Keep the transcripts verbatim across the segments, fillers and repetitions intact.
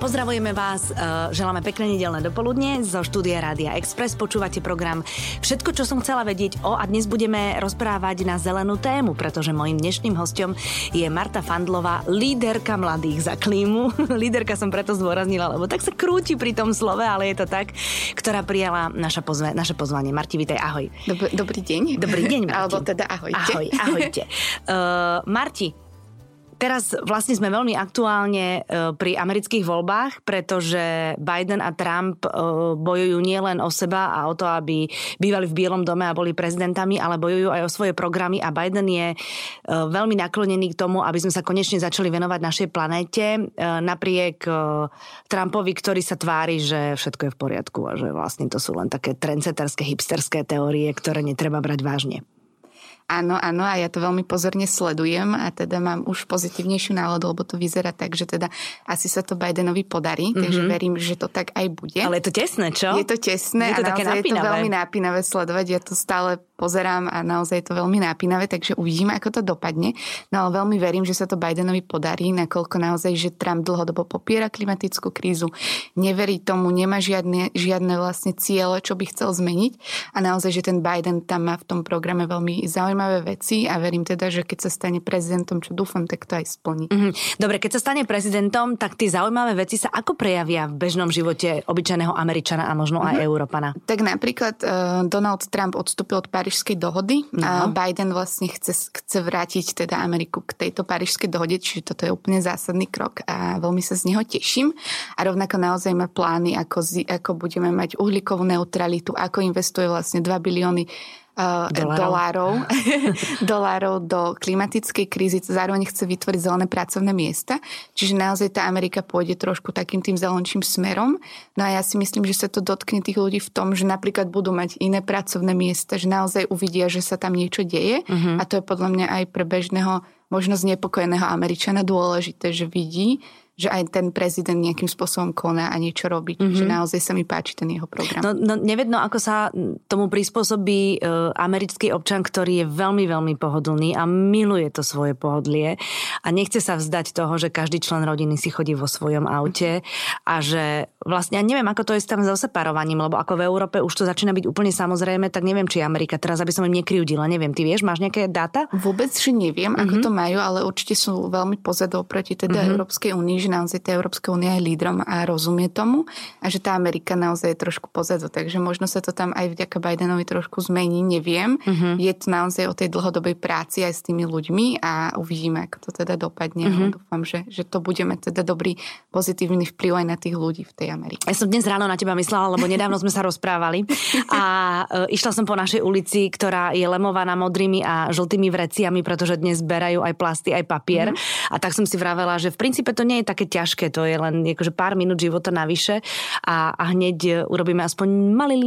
Pozdravujeme vás, želáme pekné nedeľné dopoludne zo štúdia Rádia Express. Počúvate program Všetko, čo som chcela vedieť o, a dnes budeme rozprávať na zelenú tému, pretože mojím dnešným hosťom je Marta Fandlova, líderka Mladých za klímu. Líderka som preto zdôraznila, lebo tak sa krúti pri tom slove, ale je to tak, ktorá prijala naša pozve, naše pozvanie. Marti, vítaj, ahoj. Dobrý, dobrý deň. Dobrý deň, Marti. Alebo teda ahojte. Ahoj, ahojte. Uh, Marti, teraz vlastne sme veľmi aktuálne pri amerických voľbách, pretože Biden a Trump bojujú nielen o seba a o to, aby bývali v Bielom dome a boli prezidentami, ale bojujú aj o svoje programy a Biden je veľmi naklonený k tomu, aby sme sa konečne začali venovať našej planéte, napriek Trumpovi, ktorý sa tvári, že všetko je v poriadku a že vlastne to sú len také trendsetterské, hipsterské teórie, ktoré netreba brať vážne. Áno, áno, a ja to veľmi pozorne sledujem a teda mám už pozitívnejšiu náladu, lebo to vyzerá tak, že teda asi sa to Bidenovi podarí, mm-hmm. takže verím, že to tak aj bude. Ale je to tesné, čo? Je to tesné je to a také naozaj napínavé. Je to veľmi nápinavé sledovať, ja to stále pozerám a naozaj je to veľmi nápinavé, takže uvidíme, ako to dopadne. No ale veľmi verím, že sa to Bidenovi podarí, nakoľko naozaj, že Trump dlhodobo popiera klimatickú krízu, neverí tomu, nemá žiadne, žiadne vlastne ciele, čo by chcel zmeniť a naozaj, že ten Biden tam má v tom programe veľmi zaujímavé veci a verím teda, že keď sa stane prezidentom, čo dúfam, tak to aj splní. Mm-hmm. Dobre, keď sa stane prezidentom, tak tie zaujímavé veci sa ako prejavia v bežnom živote obyčajného Američana a možno mm-hmm. aj Európana? Tak napríklad uh, Donald Trump odstúpil od Parížskej dohody no. a Biden vlastne chce, chce vrátiť teda Ameriku k tejto Parížskej dohode, čiže toto je úplne zásadný krok a veľmi sa z neho teším a rovnako naozaj má plány, ako, zi, ako budeme mať uhlíkovú neutralitu, ako investuje vlastne dva bilióny Uh, dolárov dolárov do klimatickej krízy. Zároveň chce vytvoriť zelené pracovné miesta. Čiže naozaj tá Amerika pôjde trošku takým tým zelenším smerom. No a ja si myslím, že sa to dotkne tých ľudí v tom, že napríklad budú mať iné pracovné miesta, že naozaj uvidia, že sa tam niečo deje. Uh-huh. A to je podľa mňa aj pre bežného, možno znepokojeného Američana dôležité, že vidí, že aj ten prezident nejakým spôsobom koná a niečo robí. Mm-hmm. Že naozaj sa mi páči ten jeho program. No, no nevedno, ako sa tomu prispôsobí e, americký občan, ktorý je veľmi, veľmi pohodlný a miluje to svoje pohodlie a nechce sa vzdať toho, že každý člen rodiny si chodí vo svojom aute a že vlastne, ja neviem, ako to je tam s separovaním, lebo ako v Európe už to začína byť úplne samozrejme, tak neviem, či Amerika teraz, aby som im nekryudila, neviem. Ty vieš, máš nejaké dáta? Vôbec, že neviem, mm-hmm. ako to majú, ale určite sú veľmi pozadu oproti teda mm-hmm. Európskej únii, že naozaj tá Európska únia je lídrom a rozumie tomu a že tá Amerika naozaj je trošku pozadu. Takže možno sa to tam aj vďaka Bidenovi trošku zmení, neviem. Uh-huh. Je to naozaj o tej dlhodobej práci aj s tými ľuďmi a uvidíme, ako to teda dopadne. Uh-huh. Dúfam, že, že to budeme teda dobrý pozitívny vplyv aj na tých ľudí v tej Amerike. Ja som dnes ráno na teba myslela, lebo nedávno sme sa rozprávali a e, išla som po našej ulici, ktorá je lemovaná modrými a žltými vreciami, pretože dnes berajú aj plasty, aj papier. Uh-huh. A tak som si vravela, že v princípe to nie je tak také ťažké, to je len akože pár minút života navyše a, a hneď urobíme aspoň malý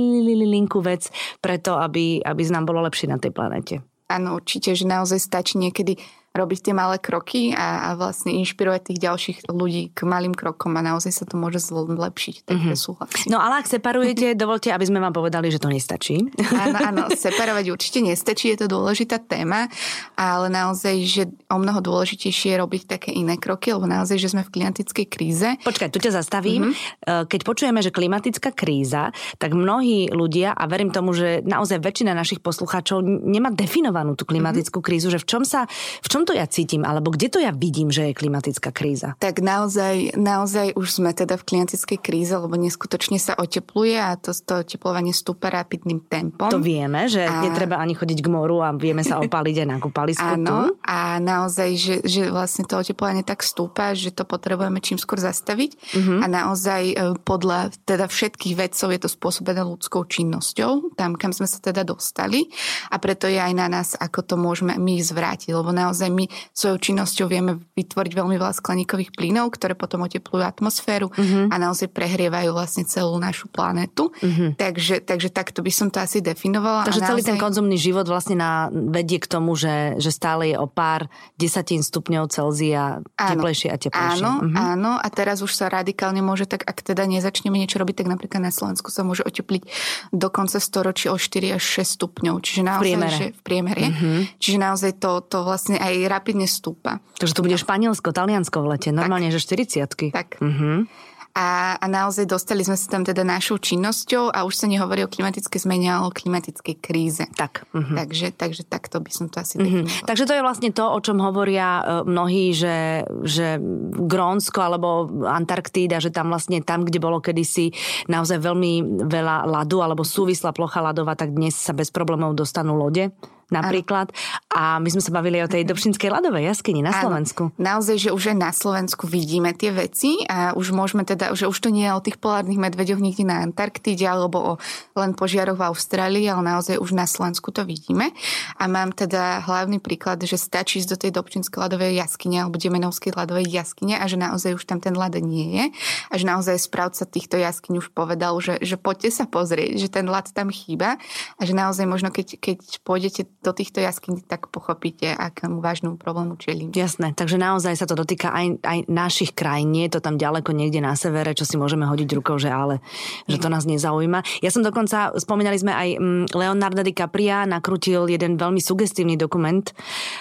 linku vec preto, aby, aby nám bolo lepšie na tej planete. Áno, určite, že naozaj stačí niekedy robiť tie malé kroky a, a vlastne inšpirovať tých ďalších ľudí k malým krokom a naozaj sa to môže zlepšiť. Takže mm-hmm. súhlasím. No ale ak separujete, dovolte, aby sme vám povedali, že to nestačí. Áno, áno, separovať určite nestačí, je to dôležitá téma, ale naozaj, že o mnoho dôležitejšie je robiť také iné kroky, lebo naozaj, že sme v klimatickej kríze. Počkaj, tu ťa zastavím. Mm-hmm. Keď počujeme, že klimatická kríza, tak mnohí ľudia, a verím tomu, že naozaj väčšina našich poslucháčov nemá definovanú tú klimatickú mm-hmm. krízu, že v čom sa v čom to ja cítim, alebo kde to ja vidím, že je klimatická kríza? Tak naozaj, naozaj už sme teda v klimatickej kríze, lebo neskutočne sa otepluje a to, to oteplovanie stúpa rapidným tempom. To vieme, že a... netreba ani chodiť k moru a vieme sa opáliť aj na kúpalisku. Áno, a naozaj, že, že vlastne to oteplovanie tak stúpa, že to potrebujeme čím skôr zastaviť uh-huh. a naozaj podľa teda všetkých vedcov je to spôsobené ľudskou činnosťou, tam, kam sme sa teda dostali a preto je aj na nás, ako to môžeme my zvrátiť, lebo naozaj my svojou činnosťou vieme vytvoriť veľmi veľa skleníkových plynov, ktoré potom oteplujú atmosféru uh-huh. a naozaj prehrievajú vlastne celú našu planetu. Uh-huh. Takže, takže takto by som to asi definovala. Takže a naozaj... celý ten konzumný život vlastne na, vedie k tomu, že, že stále je o pár desatín stupňov Celzia teplejšie a teplejšie. Áno, uh-huh. áno. A teraz už sa radikálne môže, tak ak teda nezačneme niečo robiť, tak napríklad na Slovensku sa môže otepliť do konca storočí o štyri až šesť stupňov. Čiže naozaj, v priemere. Že, v priemere. Uh-huh. Čiže naozaj to, to vlastne aj naozaj rapidne stúpa. Takže to bude Španielsko, Taliansko v lete. Normálne, tak, že štyridsiatky. Tak. Uh-huh. A, a naozaj dostali sme sa tam teda našou činnosťou a už sa nehovorí o klimatickej zmene, ale o klimatickej kríze. Tak. Uh-huh. Takže, takže takto by som to asi uh-huh. definovala. Takže to je vlastne to, o čom hovoria mnohí, že, že Grónsko alebo Antarktída, že tam vlastne tam, kde bolo kedysi naozaj veľmi veľa ľadu alebo súvislá plocha ľadová, tak dnes sa bez problémov dostanú lode. Napríklad. A my sme sa bavili o tej Dobšinskej ľadovej jaskyni na Slovensku. Áno. Naozaj, že už aj na Slovensku vidíme tie veci a už môžeme teda, že už to nie je o tých polárnych medveďoch nikde na Antarktíde alebo o len požiaroch v Austrálii, ale naozaj už na Slovensku to vidíme. A mám teda hlavný príklad, že stačí ísť do tej Dobšinskej ľadovej jaskyne alebo Demenovskej ľadovej jaskyne a že naozaj už tam ten ľad nie je. A že naozaj správca týchto jaskyň už povedal, že, že poďte sa pozrieť, že ten ľad tam chýba a že naozaj možno keď, keď pôjdete do týchto jaskyň, tak pochopíte, akému vážnemu problému čelíme. Jasné, takže naozaj sa to dotýka aj, aj našich krajín, nie je to tam ďaleko niekde na severe, čo si môžeme hodiť rukou, že ale, že to nás nezaujíma. Ja som dokonca, spomínali sme aj Leonarda DiCapria, nakrutil jeden veľmi sugestívny dokument,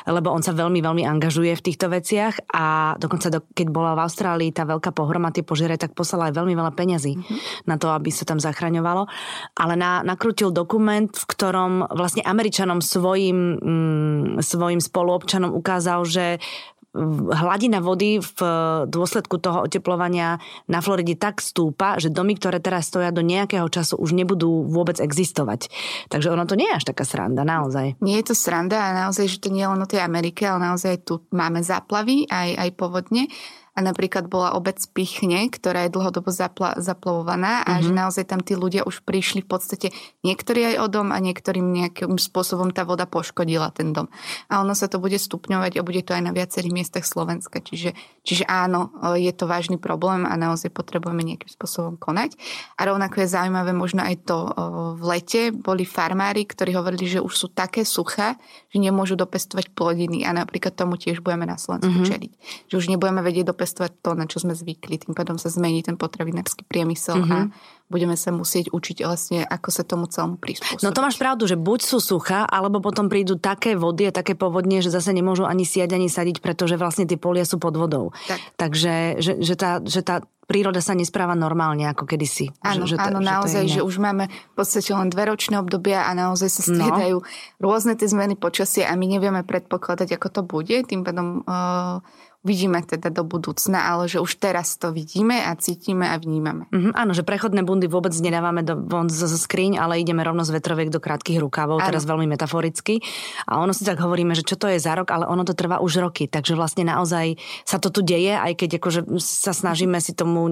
lebo on sa veľmi, veľmi angažuje v týchto veciach a dokonca, do, keď bola v Austrálii tá veľká pohroma, tie požiare, tak poslala aj veľmi veľa peňazí mm-hmm. na to, aby sa tam zachraňovalo. Ale na, nakrutil dokument, v ktorom vlastne Američanom svoj Svojim, svojim spoluobčanom ukázal, že hladina vody v dôsledku toho oteplovania na Floride tak stúpa, že domy, ktoré teraz stoja, do nejakého času už nebudú vôbec existovať. Takže ono to nie je až taká sranda, naozaj. Nie je to sranda a naozaj, že to nie je len o tej Amerike, ale naozaj tu máme záplavy, aj, aj povodne. A napríklad bola obec Pichne, ktorá je dlhodobo zapla- zaplavovaná a mm-hmm. že naozaj tam tí ľudia už prišli v podstate niektorí aj o dom a niektorým nejakým spôsobom tá voda poškodila ten dom. A ono sa to bude stupňovať a bude to aj na viacerých miestach Slovenska. Čiže, čiže áno, je to vážny problém a naozaj potrebujeme nejakým spôsobom konať. A rovnako je zaujímavé možno aj to v lete. Boli farmári, ktorí hovorili, že už sú také suché, že nemôžu dopestovať plodiny a napríklad tomu tiež budeme na Slovensku mm-hmm. čeliť. Že už nebudeme vedieť pestovať to, na čo sme zvykli. Tým pádom sa zmení ten potravinársky priemysel mm-hmm. a budeme sa musieť učiť vlastne, ako sa tomu celému prispôsobiť. No to máš pravdu, že buď sú suchá, alebo potom prídu také vody a také povodnie, že zase nemôžu ani siať, ani sadiť, pretože vlastne tie polia sú pod vodou. Tak. Takže že, že tá, že tá príroda sa nespráva normálne ako kedysi. Áno, že, že áno to, naozaj, že, že už máme v podstate len dve ročné obdobia a naozaj sa striedajú no. rôzne tie zmeny počasia a my nevieme predpokladať, ako to bude. Tým pádom uh, vidíme teda do budúcna, ale že už teraz to vidíme a cítime a vnímame. Mm-hmm, áno, že prechodné bundy vôbec nedávame do, von zo skriň, ale ideme rovno z vetroviek do krátkych rukávov, teraz veľmi metaforicky. A ono si tak hovoríme, že čo to je za rok, ale ono to trvá už roky. Takže vlastne naozaj sa to tu deje, aj keď akože sa snažíme si tomu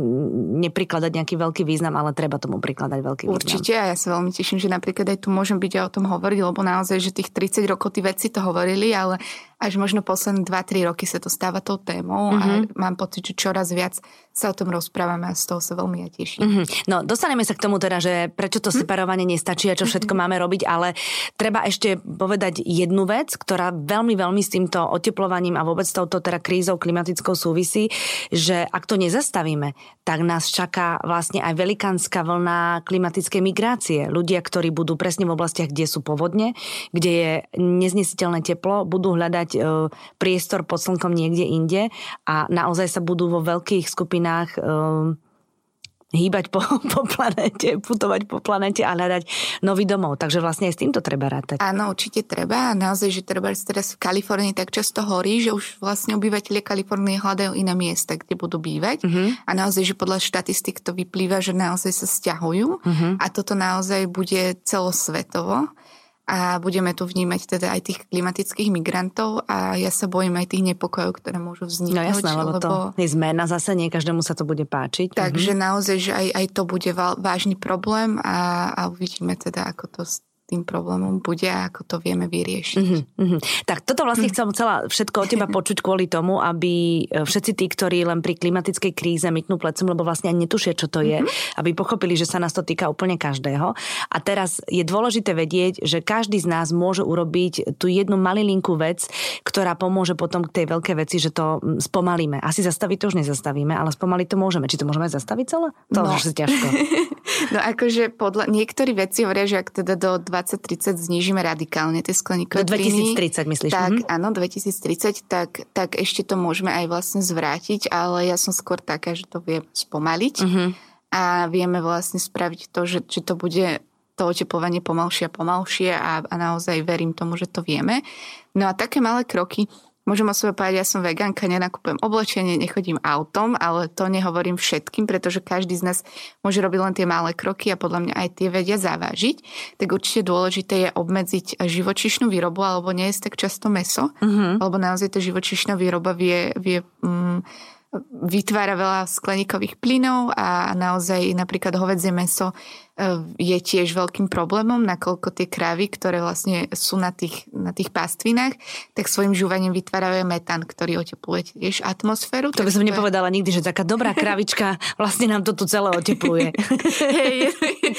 neprikladať nejaký veľký význam, ale treba tomu prikladať veľký význam. Určite a ja sa veľmi teším, že napríklad aj tu môžem byť a o tom hovoriť, lebo naozaj, že tých tridsať rokov tí vedci to hovorili, ale až možno posledné dva tri roky sa to stáva tou témou mm-hmm. a mám pocit, že čoraz viac sa o tom rozprávame a z toho sa veľmi ja teším. Mm-hmm. No, dostaneme sa k tomu teda, že prečo to mm-hmm. separovanie nestačí a čo všetko mm-hmm. máme robiť, ale treba ešte povedať jednu vec, ktorá veľmi, veľmi s týmto oteplovaním a vôbec touto teda krízou klimatickou súvisí, že ak to nezastavíme, tak nás čaká vlastne aj velikánska vlna klimatickej migrácie. Ľudia, ktorí budú presne v oblastiach, kde sú povodne, kde je neznesiteľné teplo, budú hľadať priestor pod slnkom niekde inde a naozaj sa budú vo veľkých skupinách um, hýbať po, po planete, putovať po planete a hľadať nový domov. Takže vlastne aj s týmto treba rátať. Áno, určite treba. Naozaj, že treba teraz v Kalifornii tak často horí, že už vlastne obyvatelia Kalifornie hľadajú iné miesta, kde budú bývať. Uh-huh. A naozaj, že podľa štatistik to vyplýva, že naozaj sa sťahujú. Uh-huh. A toto naozaj bude celosvetovo. A budeme tu vnímať teda aj tých klimatických migrantov a ja sa bojím aj tých nepokojov, ktoré môžu vzniknúť. No jasné, lebo to je zmena zase, nie každému sa to bude páčiť. Takže mhm. naozaj, že aj, aj to bude vážny problém a, a uvidíme teda, ako to tým problémom bude a ako to vieme vyriešiť. Mm-hmm, mm-hmm. Tak toto vlastne chcem celá všetko od teba počuť kvôli tomu, aby všetci tí, ktorí len pri klimatickej kríze myknú plecom, lebo vlastne ani netušia, čo to je, mm-hmm. aby pochopili, že sa nás to týka úplne každého. A teraz je dôležité vedieť, že každý z nás môže urobiť tú jednu malilinku vec, ktorá pomôže potom k tej veľkej veci, že to spomalíme. Asi zastaviť to už nezastavíme, ale spomaliť to môžeme. Či to môžeme zastaviť celé? To no. už je ťažko. No akože podľa niektorí vedci hovoria, že ak teda do dvadsať tridsať znížime radikálne tie skleníkové plyny. Do dvetisíctridsať myslíš? Tak, mm-hmm. áno, dvetisíctridsať, tak, tak ešte to môžeme aj vlastne zvrátiť, ale ja som skôr taká, že to viem spomaliť mm-hmm. a vieme vlastne spraviť to, že či to bude to oteplovanie pomalšie a pomalšie a, a naozaj verím tomu, že to vieme. No a také malé kroky. Môžem o sebe povedať, ja som vegánka, nenakupujem oblečenie, nechodím autom, ale to nehovorím všetkým, pretože každý z nás môže robiť len tie malé kroky a podľa mňa aj tie vedia zavážiť. Tak určite dôležité je obmedziť živočíšnu výrobu alebo nejesť tak často mäso, mm-hmm. lebo naozaj tá živočíšna výroba vie, vie mm, vytvára veľa skleníkových plynov a naozaj napríklad hovädzie mäso je tiež veľkým problémom, nakoľko tie krávy, ktoré vlastne sú na tých, na tých pastvinách, tak svojim žúvaním vytvárajú metán, ktorý otepluje tiež atmosféru. To by som nepovedala je... nikdy, že taká dobrá kravička vlastne nám to tu celé otepluje. Hej, je,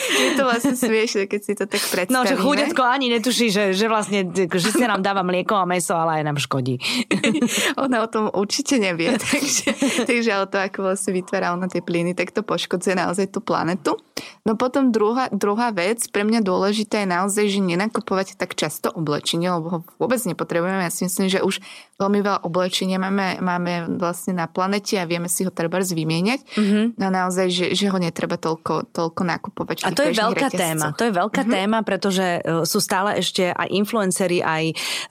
je to vlastne smiešne, keď si to tak predstavíme. No, že chuďatko ani netuší, že, že vlastne že si nám dáva mlieko a mäso, ale aj nám škodí. Ona o tom určite nevie, takže, takže ale to, ako vlastne vytvára ona tie plyny, tak to poškodzuje naozaj tú planetu. No potom Druhá, druhá vec, pre mňa dôležitá je naozaj, že nenakupovať tak často oblečenie, lebo ho vôbec nepotrebujeme. Ja si myslím, že už veľmi veľa oblečenia máme, máme vlastne na planete a vieme si ho treba zvymieňať. Mm-hmm. No naozaj, že, že ho netreba toľko, toľko nakupovať. A to je veľká reťazcoch. téma, to je veľká mm-hmm. téma, pretože sú stále ešte aj influenceri, aj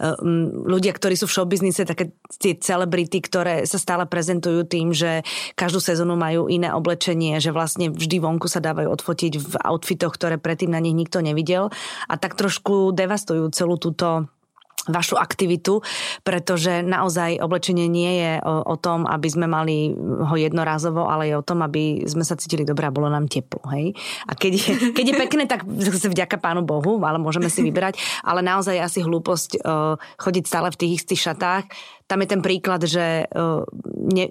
um, ľudia, ktorí sú v showbiznise, také tie celebrity, ktoré sa stále prezentujú tým, že každú sezónu majú iné oblečenie, že vlastne vždy vonku sa dávajú odfotiť v outfitoch, ktoré predtým na nich nikto nevidel a tak trošku devastujú celú túto vašu aktivitu, pretože naozaj oblečenie nie je o, o tom, aby sme mali ho jednorazovo, ale je o tom, aby sme sa cítili dobre a bolo nám teplo, hej. A keď je, keď je pekné, tak vďaka Pánu Bohu, ale môžeme si vybrať, ale naozaj asi hlúposť uh, chodiť stále v tých istých šatách. Tam je ten príklad, že uh, ne,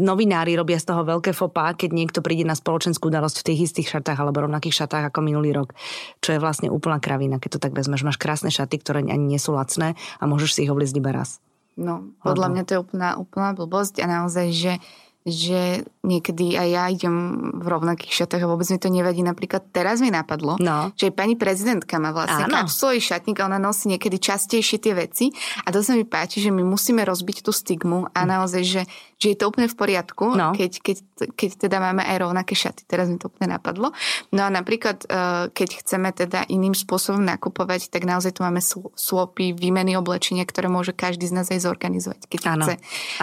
novinári robia z toho veľké fopá, keď niekto príde na spoločenskú udalosť v tých istých šatách alebo rovnakých šatách ako minulý rok, čo je vlastne úplná kravina, keď to tak vezmeš. Máš krásne šaty, ktoré ani nie sú lacné a môžeš si ich obliecť iba raz. No, podľa mňa to je úplná, úplná blbosť a naozaj, že, že niekedy aj ja idem v rovnakých šatách a vôbec mi to nevadí. Napríklad teraz mi napadlo, no. že pani prezidentka má vlastne kapslový šatník a ona nosí niekedy častejšie tie veci a to sa mi páči, že my musíme rozbiť tú stigmu a naozaj, že, že je to úplne v poriadku, no. keď, keď, keď teda máme aj rovnaké šaty. Teraz mi to úplne napadlo. No a napríklad, keď chceme teda iným spôsobom nakupovať, tak naozaj tu máme swapy, výmeny oblečenia, ktoré môže každý z nás aj zorganizovať, keď ano. chce.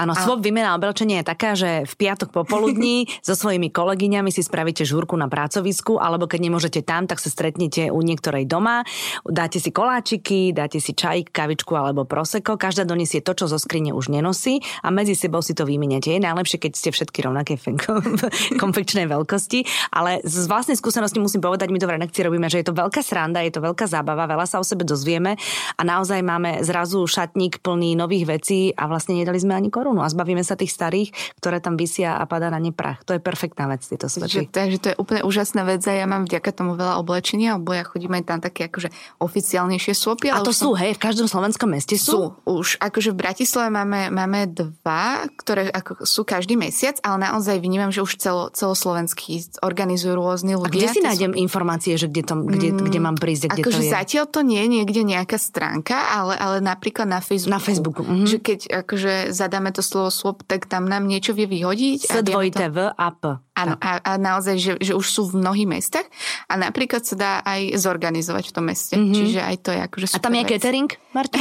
Áno, swap, výmena oblečenia je taká, že v piatok popoludní so svojimi kolegyňami si spravíte žúrku na pracovisku, alebo keď nemôžete tam, tak sa stretnete u niektorej doma, dáte si koláčiky, dáte si čaj, kavičku alebo prosecco, každá donesie to, čo zo skrine už nenosí a medzi sebou si to vymeniate. Je najlepšie, keď ste všetky rovnaké konfekčnej veľkosti, ale z vlastnej skúsenosti musím povedať, my to v Ranexci robíme, že je to veľká sranda, je to veľká zábava, veľa sa o sebe dozvieme a naozaj máme zrazu šatník plný nových vecí a vlastne nedali sme ani korunu a zbavíme sa tých starých, ktoré tam a padá na ne prach. To je perfektná vec, tieto svety. Takže to je úplne úžasná vec a ja mám vďaka tomu veľa oblečenia, alebo ja chodím aj tam také akože oficiálnejšie swapy. A to sú, som... hej, v každom slovenskom meste sú? Sú. Už akože v Bratislave máme, máme dva, ktoré ako sú každý mesiac, ale naozaj vnímam, že už celo, celoslovenský organizujú rôzni ľudia. A kde si nájdem sú... informácie, že kde, tom, kde, mm, kde mám prísť, kde ako to je? Akože zatiaľ to nie je niekde nejaká stránka, ale, ale napríklad na Facebooku. Na Facebooku. Mm-hmm. Že keď akože zadáme to slovo swap, tak tam nám niečo vie vyhodiť. Sledujte v á pé. Áno, a, a naozaj, že, že už sú v mnohých mestách a napríklad sa dá aj zorganizovať v tom meste. Mm-hmm. Čiže aj to je akože super. A tam je vec. Catering, Marta?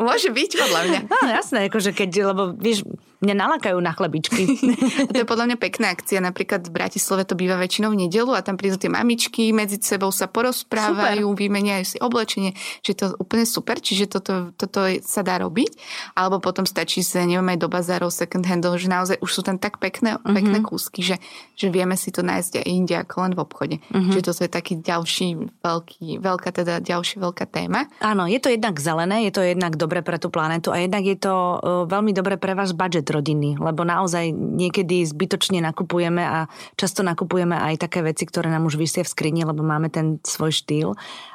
Môže byť, podľa mňa. No, jasné, akože keď, lebo vieš, mňa nalákajú na chlebičky. A to je podľa mňa pekná akcia. Napríklad v Bratislave to býva väčšinou v nedeľu a tam prídu tie mamičky, medzi sebou sa porozprávajú, super. Vymeniajú si oblečenie. Čiže to je úplne super, čiže toto, toto sa dá robiť. Alebo potom stačí sa, neviem, aj do bazárov second handov, že naozaj už sú tam tak pekné, mm-hmm. pekné kúsky, že, že vieme si to nájsť aj inde ako len v obchode. Mm-hmm. Čiže toto je taký ďalší veľký, veľká, teda ďalšia veľká téma. Áno, je to jednak zelené, je to jednak dobre pre tú planetu a jednak je to uh, veľmi dobre pre váš budget rodiny, lebo naozaj niekedy zbytočne nakupujeme a často nakupujeme aj také veci, ktoré nám už visia v skrini, lebo máme ten svoj štýl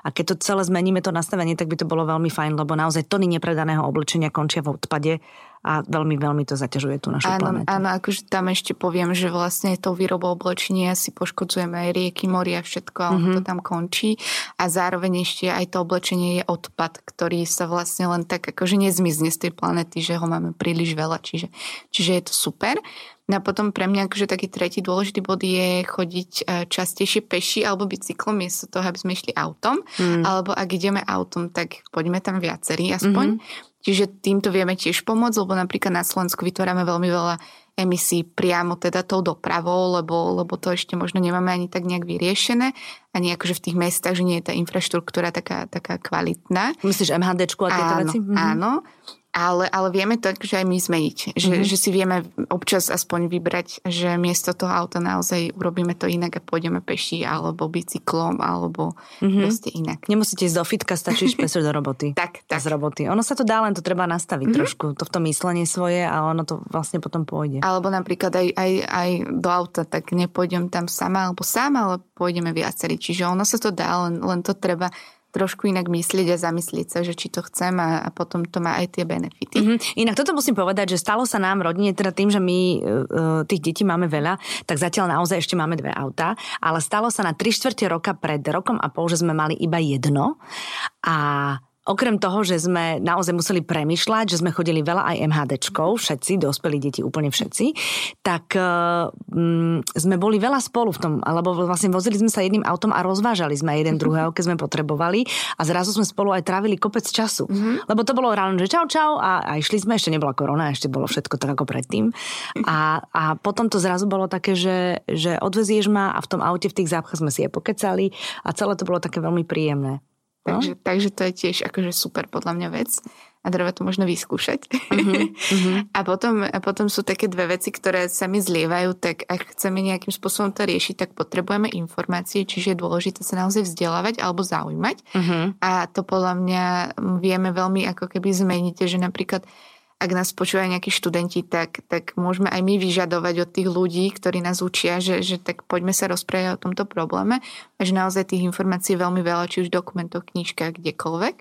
a keď to celé zmeníme to nastavenie, tak by to bolo veľmi fajn, lebo naozaj tony nepredaného oblečenia končia v odpade a veľmi, veľmi to zaťažuje tú našu áno, planetu. Áno, akože tam ešte poviem, že vlastne tou výrobou oblečenia si poškodzujeme aj rieky, moria, všetko, a mm-hmm. to tam končí. A zároveň ešte aj to oblečenie je odpad, ktorý sa vlastne len tak akože nezmizne z tej planety, že ho máme príliš veľa, čiže, čiže je to super. A potom pre mňa akože taký tretí dôležitý bod je chodiť častejšie peši alebo bicyklom miesto toho, aby sme išli autom. Mm. Alebo ak ideme autom, tak poďme tam viacerí aspoň. Mm-hmm. Čiže týmto vieme tiež pomôcť, lebo napríklad na Slovensku vytvárame veľmi veľa emisí priamo teda tou dopravou, lebo, lebo to ešte možno nemáme ani tak nejak vyriešené. Ani akože v tých mestách, že nie je tá infraštruktúra taká, taká kvalitná. Myslíš MHDčku a tieto áno, veci? Mhm. Áno, ale, ale vieme to akože aj my zmeniť. Že, mhm. že si vieme občas aspoň vybrať, že miesto toho auta naozaj urobíme to inak a pôjdeme peši, alebo bicyklom, alebo mhm. proste inak. Nemusíte ísť do fitka, stačíš peso do roboty. tak, tak. Z roboty. Ono sa to dá, len to treba nastaviť mhm. trošku. To v tom myslenie svoje a ono to vlastne potom pôjde. Alebo napríklad aj, aj, aj do auta, tak nepôjdem tam sama alebo sám, ale pôjdeme viacerí. Čiže ono sa to dá, len, len to treba trošku inak myslieť a zamyslieť sa, že či to chcem a, a potom to má aj tie benefity. Mm-hmm. Inak toto musím povedať, že stalo sa nám rodine, teda tým, že my e, tých detí máme veľa, tak zatiaľ naozaj ešte máme dve autá, ale stalo sa na tri štvrte roka pred rokom a pol, že sme mali iba jedno a okrem toho, že sme naozaj museli premýšľať, že sme chodili veľa aj MHDčkou, všetci, dospelí deti, úplne všetci, tak um, sme boli veľa spolu v tom, alebo vlastne vozili sme sa jedným autom a rozvážali sme jeden druhého, keď sme potrebovali a zrazu sme spolu aj trávili kopec času. Mm-hmm. Lebo to bolo ráno, že čau, čau a, a išli sme, ešte nebola korona, ešte bolo všetko tak ako predtým. A, a potom to zrazu bolo také, že, že odvezieš ma a v tom aute v tých zápchách sme si aj pokecali a celé to bolo také veľmi príjemné. Takže, takže to je tiež akože super podľa mňa vec a treba to možno vyskúšať. Uh-huh, uh-huh. A, potom, a potom sú také dve veci, ktoré sa mi zlievajú, tak ak chceme nejakým spôsobom to riešiť, tak potrebujeme informácie, čiže je dôležité sa naozaj vzdelávať alebo zaujímať. Uh-huh. A to podľa mňa vieme veľmi ako keby zmeniť, že napríklad ak nás počúvajú nejakí študenti, tak, tak môžeme aj my vyžadovať od tých ľudí, ktorí nás učia, že, že tak poďme sa rozprávať o tomto probléme a že naozaj tých informácií je veľmi veľa, či už v dokumentoch, knižkách, kdekoľvek.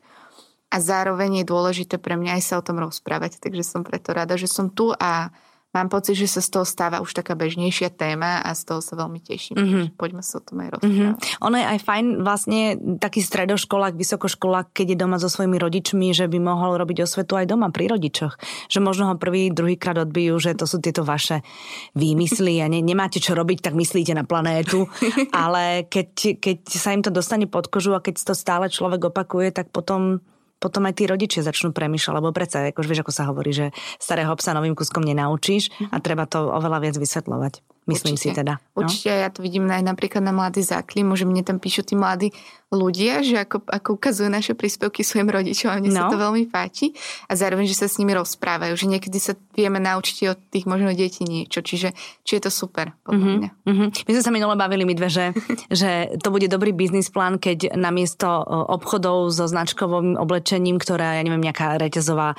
A zároveň je dôležité pre mňa aj sa o tom rozprávať, takže som preto rada, že som tu a mám pocit, že sa z toho stáva už taká bežnejšia téma a z toho sa veľmi teším. Mm-hmm. Poďme sa o tom aj rozprávať. Mm-hmm. Ono je aj fajn vlastne taký stredoškolák, vysokoškolák, keď je doma so svojimi rodičmi, že by mohol robiť osvetu aj doma pri rodičoch. Že možno ho prvý, druhýkrát odbijú, že to sú tieto vaše výmysly a ne, nemáte čo robiť, tak myslíte na planétu. Ale keď, keď sa im to dostane pod kožu a keď to stále človek opakuje, tak potom... potom aj tí rodičia začnú premýšľať, lebo predsa, akože vieš, ako sa hovorí, že starého psa novým kúskom nenaučíš a treba to oveľa viac vysvetľovať. Myslím určite, si teda. No? Určite, ja to vidím aj napríklad na Mladý za klímu, že mne tam píšu tí mladí ľudia, že ako, ako ukazujú naše príspevky svojim rodičom a mne no. sa to veľmi páči a zároveň, že sa s nimi rozprávajú, že niekedy sa vieme naučiť od tých možno detí niečo, čiže či je to super podľa mm-hmm. mňa. Mm-hmm. My sme sa minule bavili my dve, že, že to bude dobrý biznis plán, keď namiesto obchodov so značkovým oblečením, ktorá, ja neviem, nejaká reťazová uh,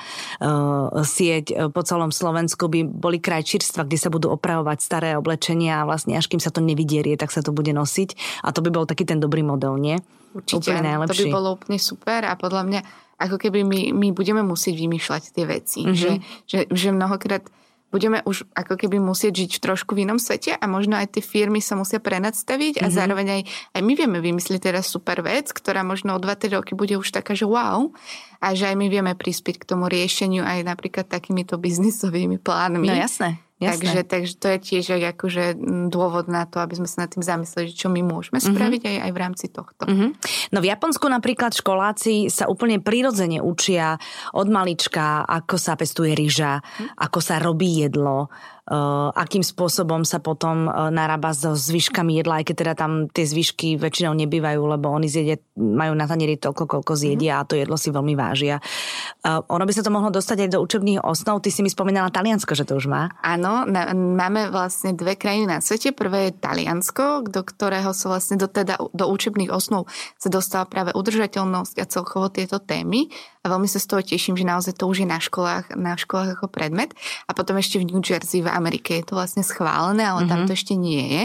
sieť po celom Slovensku by boli krajčírstva, kde sa budú opravovať staré oblečenia a vlastne až kým sa to nevidierie, tak sa to bude nosiť a to by bol taký ten dobrý model, nie? Určite, to by bolo úplne super a podľa mňa, ako keby my, my budeme musieť vymýšľať tie veci, mm-hmm. že, že, že mnohokrát budeme už ako keby musieť žiť v trošku v inom svete a možno aj tie firmy sa musia prenadstaviť mm-hmm. a zároveň aj, aj my vieme vymyslieť teraz super vec, ktorá možno o dva tri roky bude už taká, že wow, a že aj my vieme prispieť k tomu riešeniu aj napríklad takýmito biznisovými plánmi. No jasné. Takže, takže to je tiež akože dôvod na to, aby sme sa nad tým zamysleli, čo my môžeme spraviť mm-hmm. aj, aj v rámci tohto. Mm-hmm. No v Japonsku napríklad školáci sa úplne prirodzene učia od malička, ako sa pestuje ryža, mm-hmm. ako sa robí jedlo, Uh, akým spôsobom sa potom uh, narába so zvyškami jedla, aj keď teda tam tie zvyšky väčšinou nebývajú, lebo oni zjedia, majú na tanieri toľko, koľko zjedia a to jedlo si veľmi vážia. Uh, ono by sa to mohlo dostať aj do učebných osnov. Ty si mi spomínala Taliansko, že to už má. Áno, na, máme vlastne dve krajiny na svete. Prvé je Taliansko, do ktorého sa vlastne do, teda, do učebných osnov sa dostala práve udržateľnosť a celkovo tieto témy. A veľmi sa z toho teším, že naozaj to už je na školách, na školách ako predmet. A potom ešte v New Jersey v Amerike je to vlastne schválené, ale mm-hmm. tam to ešte nie je.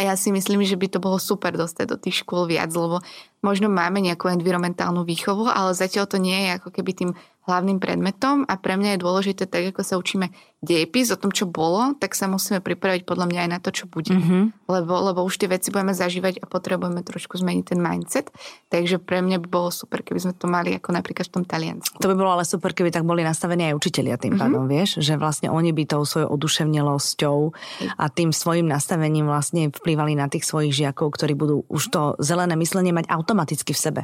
A ja si myslím, že by to bolo super dostať do tých škôl viac, lebo možno máme nejakú environmentálnu výchovu, ale zatiaľ to nie je ako keby tým hlavným predmetom a pre mňa je dôležité, tak ako sa učíme dejepis o tom, čo bolo, tak sa musíme pripraviť podľa mňa aj na to, čo bude. Mm-hmm. Lebo, lebo už tie veci budeme zažívať a potrebujeme trošku zmeniť ten mindset. Takže pre mňa by bolo super, keby sme to mali ako napríklad v tom Taliansku. To by bolo ale super, keby tak boli nastavení aj učitelia tým mm-hmm. pádom, vieš, že vlastne oni by tou svojou oduševnelosťou a tým svojim nastavením vlastne vplývali na tých svojich žiakov, ktorí budú už to zelené myslenie mať automaticky v sebe.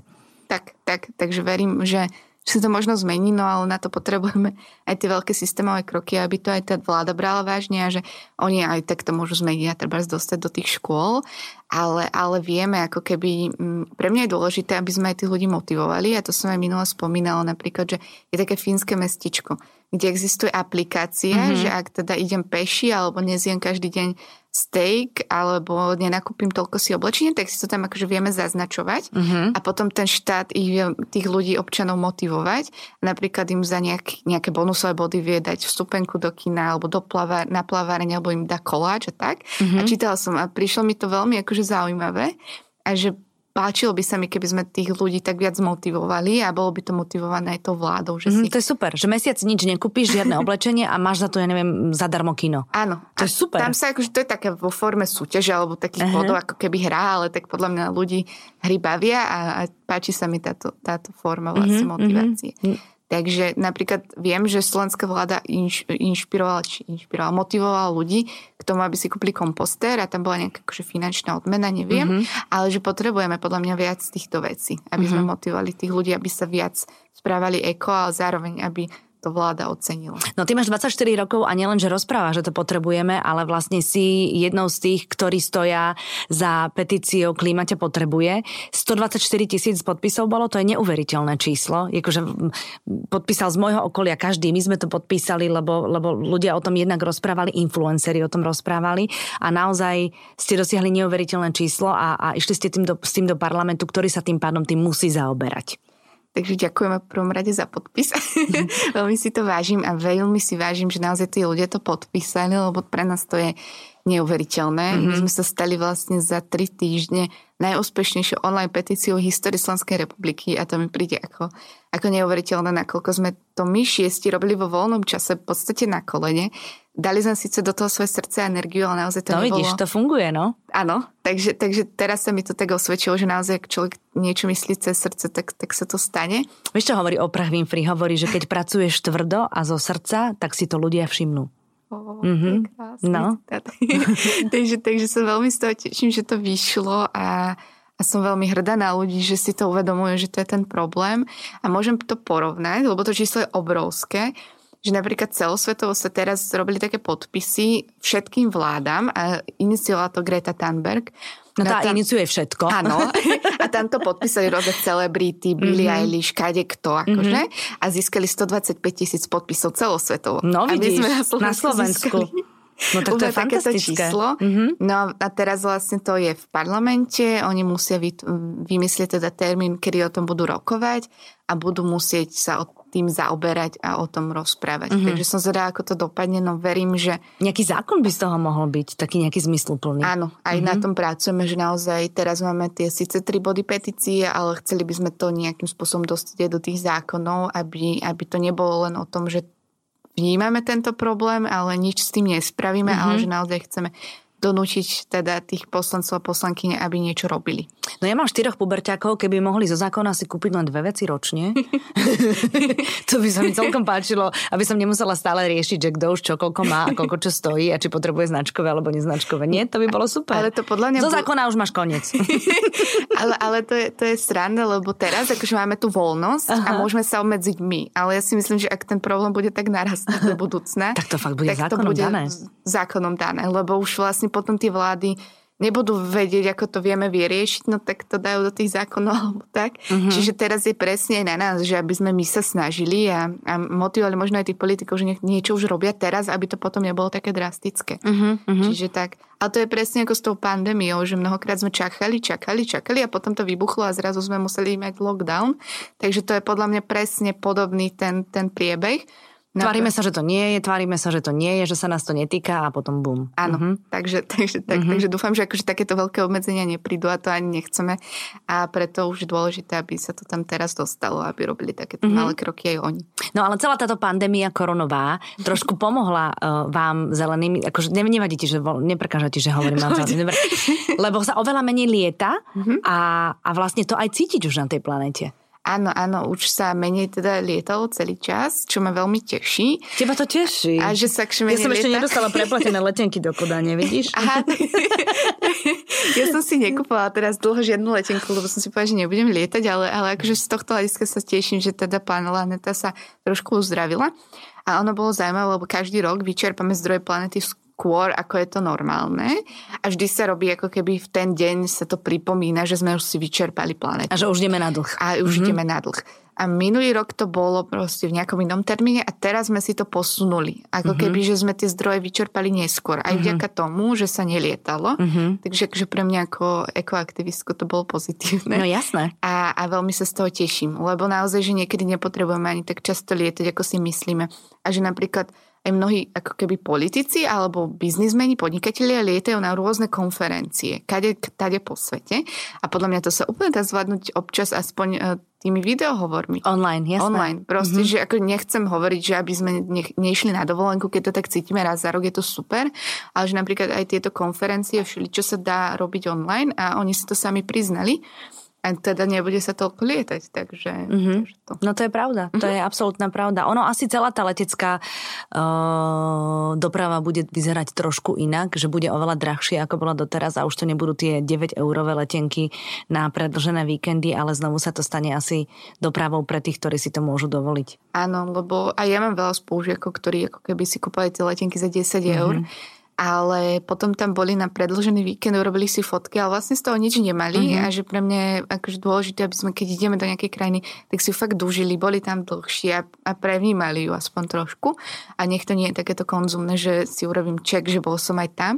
Tak, tak, takže verím, že Že sa to možno zmení, no ale na to potrebujeme aj tie veľké systémové kroky, aby to aj tá vláda brala vážne a že oni aj tak to môžu zmeniť a treba dostať do tých škôl, ale, ale vieme, ako keby, pre mňa je dôležité, aby sme aj tých ľudí motivovali a to som aj minule spomínala napríklad, že je také fínske mestičko, kde existuje aplikácia, mm-hmm. že ak teda idem peši alebo nezjem každý deň steak alebo nenakúpim toľko si oblečenie, tak si to tam akože vieme zaznačovať uh-huh. a potom ten štát ich, tých ľudí, občanov motivovať. Napríklad im za nejak, nejaké bonusové body vie dať vstupenku do kina alebo do plavár, na plaváreň alebo im dá koláč a tak. Uh-huh. A čítala som a prišlo mi to veľmi akože zaujímavé a že páčilo by sa mi, keby sme tých ľudí tak viac motivovali a bolo by to motivované aj tou vládou. Že si... mm, to je super, že mesiac nič nekúpiš, žiadne oblečenie a máš za to, ja neviem, zadarmo kino. Áno. To je super. Tam sa akože, to je také vo forme súťaže alebo takých uh-huh. bodov, ako keby hra, ale tak podľa mňa ľudí hry bavia a, a páči sa mi táto, táto forma vlastne uh-huh, motivácie. Uh-huh. Takže napríklad viem, že slovenská vláda inš, inšpirovala, či inšpirovala, motivovala ľudí k tomu, aby si kúpili kompostér a tam bola nejaká akože finančná odmena, neviem, mm-hmm. ale že potrebujeme podľa mňa viac týchto vecí, aby mm-hmm. sme motivovali tých ľudí, aby sa viac správali eko, ale zároveň, aby to vláda ocenila. No ty máš dvadsaťštyri rokov a nielen, že rozprávaš, že to potrebujeme, ale vlastne si jednou z tých, ktorí stoja za petíciou Klíma ťa potrebuje. stodvadsaťštyri tisíc podpisov bolo, to je neuveriteľné číslo. Jakože podpísal z môjho okolia každý, my sme to podpísali, lebo, lebo ľudia o tom jednak rozprávali, influenceri o tom rozprávali a naozaj ste dosiahli neuveriteľné číslo a, a išli ste tým do, s tým do parlamentu, ktorý sa tým pádom tým musí zaoberať. Takže ďakujeme v prvom rade za podpis. Veľmi si to vážim a veľmi si vážim, že naozaj tí ľudia to podpísali, lebo pre nás to je neuveriteľné. Mm-hmm. My sme sa stali vlastne za tri týždne najúspešnejšou online petíciou histórie Slovenskej republiky a to mi príde ako, ako neuveriteľné, nakoľko sme to my šiesti robili vo voľnom čase, v podstate na kolene. Dali sme síce do toho svoje srdce a energiu, ale naozaj to no, nebolo... No vidíš, to funguje, no. Áno, takže, takže teraz sa mi to tak osvedčilo, že naozaj, ak človek niečo myslí cez srdce, tak, tak sa to stane. Vieš, čo hovorí Oprah Winfrey? Hovorí, že keď pracuješ tvrdo a zo srdca, tak si to ľudia všimnú. Oh, mm-hmm. krásne, no. takže, takže som veľmi z toho teším, že to vyšlo a... A som veľmi hrdá na ľudí, že si to uvedomujú, že to je ten problém. A môžem to porovnať, lebo to číslo je obrovské, že napríklad celosvetovo sa teraz robili také podpisy všetkým vládam a iniciovala to Greta Thunberg. No tá tam, iniciuje všetko. Áno. A tam to podpísali rôzne celebrity, Billie mm-hmm. Eilish, kade kto, akože. Mm-hmm. A získali stodvadsaťpäť tisíc podpisov celosvetovo. No vidíš, sme na Slovensku. Na Slovensku. No tak to je fantastické. Mm-hmm. No a teraz vlastne to je v parlamente, oni musia vyt- vymyslieť teda termín, kedy o tom budú rokovať a budú musieť sa o tým zaoberať a o tom rozprávať. Mm-hmm. Takže som zvedala, ako to dopadne, no verím, že... Nejaký zákon by z toho mohol byť, taký nejaký zmysluplný. Áno, aj mm-hmm. na tom pracujeme, že naozaj teraz máme tie síce tri body petície, ale chceli by sme to nejakým spôsobom dostať do tých zákonov, aby, aby to nebolo len o tom, že vnímame tento problém, ale nič s tým nespravíme, mm-hmm. ale že naozaj chceme donútiť teda tých poslancov a poslankyne, aby niečo robili. No ja mám štyroch puberťákov, keby mohli zo zákona si kúpiť len dve veci ročne. To by sa mi celkom páčilo, aby som nemusela stále riešiť, že kto už čo, koľko má a koľko čo stojí a či potrebuje značkové alebo neznačkové. Nie, to by bolo super. Ale to podľa mňa... Zo zákona už máš koniec. ale ale to, je, to je sranda, lebo teraz akože máme tú voľnosť Aha. a môžeme sa obmedziť my. Ale ja si myslím, že ak ten problém bude tak narastať do budúcna, tak to fakt bude, tak zákonom, to bude dané. zákonom dané. Lebo už vlastne potom tie vlády nebudú vedieť, ako to vieme vyriešiť, no tak to dajú do tých zákonov alebo tak. Mm-hmm. Čiže teraz je presne aj na nás, že aby sme my sa snažili a, a motivovali možno aj tých politikov, že niečo už robia teraz, aby to potom nebolo také drastické. Mm-hmm. Čiže tak. Ale to je presne ako s tou pandémiou, že mnohokrát sme čakali, čakali, čakali a potom to vybuchlo a zrazu sme museli mať lockdown. Takže to je podľa mňa presne podobný ten, ten priebeh. Tvárime sa, že to nie je, tvárime sa, že to nie je, že sa nás to netýka a potom bum. Áno, mm-hmm. takže, takže, tak, mm-hmm. takže dúfam, že akože takéto veľké obmedzenia neprídu a to ani nechceme a preto už je dôležité, aby sa to tam teraz dostalo, aby robili takéto mm-hmm. malé kroky aj oni. No ale celá táto pandémia koronová trošku pomohla uh, vám zeleným, akože nevadíte, že neprekážate, že hovorím vám zeleným, lebo sa oveľa menej lieta mm-hmm. a, a vlastne to aj cítiť už na tej planete. Áno, áno, už sa menej teda lietalo celý čas, čo ma veľmi teší. Teba to teší. A že sa kšmenej lieta. Ja som ešte nedostala preplatené letenky do Kodane, vidíš? Aha. Ja som si nekúpala teraz dlho žiadnu letenku, lebo som si povedala, že nebudem lietať, ale, ale akože z tohto hľadiska sa teším, že teda planeta sa trošku uzdravila. A ono bolo zaujímavé, lebo každý rok vyčerpame zdroje planety skôr, ako je to normálne. A vždy sa robí, ako keby v ten deň sa to pripomína, že sme už si vyčerpali planetu. A že už ideme na dlh. A už mm-hmm. ideme na dlh. A minulý rok to bolo proste v nejakom inom termíne a teraz sme si to posunuli. Ako mm-hmm. keby, že sme tie zdroje vyčerpali neskôr. Aj mm-hmm. vďaka tomu, že sa nelietalo. Mm-hmm. Takže že pre mňa ako ekoaktivistku to bolo pozitívne. No jasné. A, a veľmi sa z toho teším. Lebo naozaj, že niekedy nepotrebujeme ani tak často lietať, ako si myslíme. A že napríklad aj mnohí ako keby politici alebo biznismeni, podnikatelia lietajú na rôzne konferencie, kade, kade po svete. A podľa mňa to sa úplne dá zvládnuť občas aspoň tými videohovormi. Online, jasné. Online, proste, mm-hmm. že ako nechcem hovoriť, že aby sme nech, nešli na dovolenku, keď to tak cítime raz za rok, je to super, ale že napríklad aj tieto konferencie, všeli, čo sa dá robiť online a oni si to sami priznali. A teda nebude sa toľko lietať, takže... Mm-hmm. takže to. No to je pravda, to mm-hmm. je absolútna pravda. Ono asi celá tá letecká uh, doprava bude vyzerať trošku inak, že bude oveľa drahšie, ako bola doteraz a už to nebudú tie deväť eurové letenky na predĺžené víkendy, ale znovu sa to stane asi dopravou pre tých, ktorí si to môžu dovoliť. Áno, lebo aj ja mám veľa spolužiakov, ktorí ako keby si kúpali tie letenky za desať mm-hmm. eur, ale potom tam boli na predĺžený víkend, urobili si fotky, ale vlastne z toho nič nemali uh-huh. a že pre mňa je akože dôležité, aby sme, keď ideme do nejakej krajiny, tak si fakt dúžili, boli tam dlhšie a, a prevnímali ju aspoň trošku a nech to nie je takéto konzumné, že si urobím check, že bol som aj tam.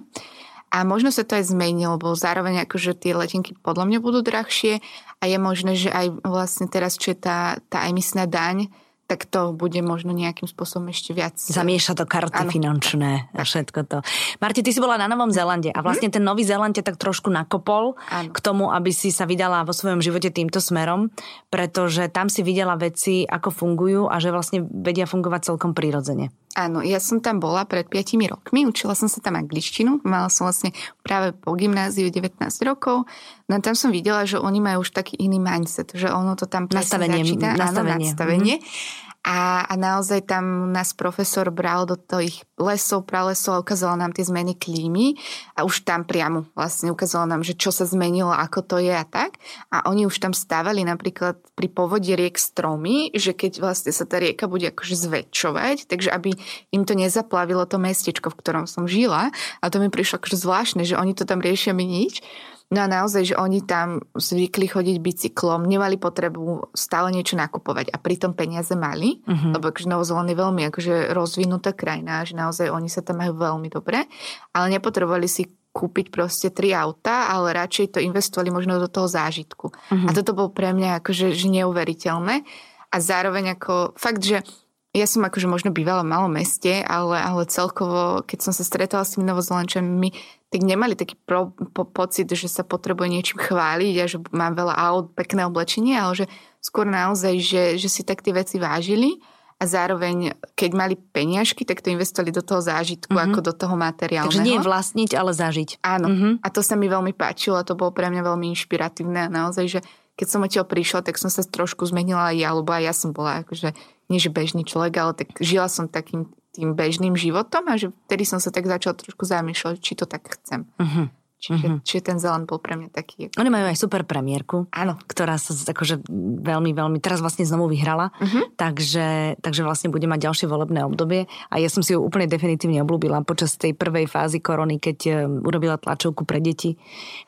A možno sa to aj zmenilo, lebo zároveň akože tie letenky podľa mňa budú drahšie a je možné, že aj vlastne teraz, čo je tá, tá emisná daň, tak to bude možno nejakým spôsobom ešte viac. Zamieša to karty ano. Finančné a všetko to. Marti, ty si bola na Novom Zélande a vlastne ten Nový Zéland ťa tak trošku nakopol ano. K tomu, aby si sa vydala vo svojom živote týmto smerom, pretože tam si videla veci, ako fungujú a že vlastne vedia fungovať celkom prirodzene. Áno, ja som tam bola pred piatimi rokmi, učila som sa tam angličtinu, mala som vlastne práve po gymnáziu devätnásť rokov, no a tam som videla, že oni majú už taký iný mindset, že ono to tam nastavenie, začína, nastavenie. Áno, nastavenie. Mm-hmm. A, a naozaj tam nás profesor bral do tých lesov, pralesov a ukazoval nám tie zmeny klímy a už tam priamo vlastne ukazoval nám, že čo sa zmenilo, ako to je a tak. A oni už tam stávali napríklad pri povodí riek stromy, že keď vlastne sa tá rieka bude akože zväčšovať, takže aby im to nezaplavilo to mestečko, v ktorom som žila. A to mi prišlo akože zvláštne, že oni to tam riešia mi nič. No a naozaj, že oni tam zvykli chodiť bicyklom, nemali potrebu stále niečo nakupovať a pritom peniaze mali, mm-hmm. lebo akože Nový Zéland je veľmi akože rozvinutá krajina, že naozaj oni sa tam majú veľmi dobre, ale nepotrebovali si kúpiť proste tri auta, ale radšej to investovali možno do toho zážitku. Mm-hmm. A toto bolo pre mňa akože že neuveriteľné a zároveň ako fakt, že ja som akože možno bývala v malom meste, ale, ale celkovo, keď som sa stretala s tými Novozelandčanmi, tak nemali taký pro, po, pocit, že sa potrebuje niečím chváliť a že mám veľa aut, pekné oblečenie, ale že skôr naozaj, že, že si tak tie veci vážili a zároveň, keď mali peniažky, tak to investovali do toho zážitku, mm-hmm. ako do toho materiálneho. Takže nie vlastniť, ale zažiť. Áno. Mm-hmm. A to sa mi veľmi páčilo a to bolo pre mňa veľmi inšpiratívne a naozaj, že keď som odtiaľ prišla, tak som sa trošku zmenila aj ja, lebo aj ja som bola akože nie že bežný človek, ale tak žila som takým tým bežným životom a že vtedy som sa tak začala trošku zamýšľať, či to tak chcem. Uh-huh. Čiže, uh-huh. čiže ten Zeland bol pre mňa taký. Oni majú aj super premiérku, áno. ktorá sa akože veľmi, veľmi, teraz vlastne znovu vyhrala, uh-huh. takže, takže vlastne bude mať ďalšie volebné obdobie a ja som si ju úplne definitívne obľúbila počas tej prvej fázy korony, keď urobila tlačovku pre deti,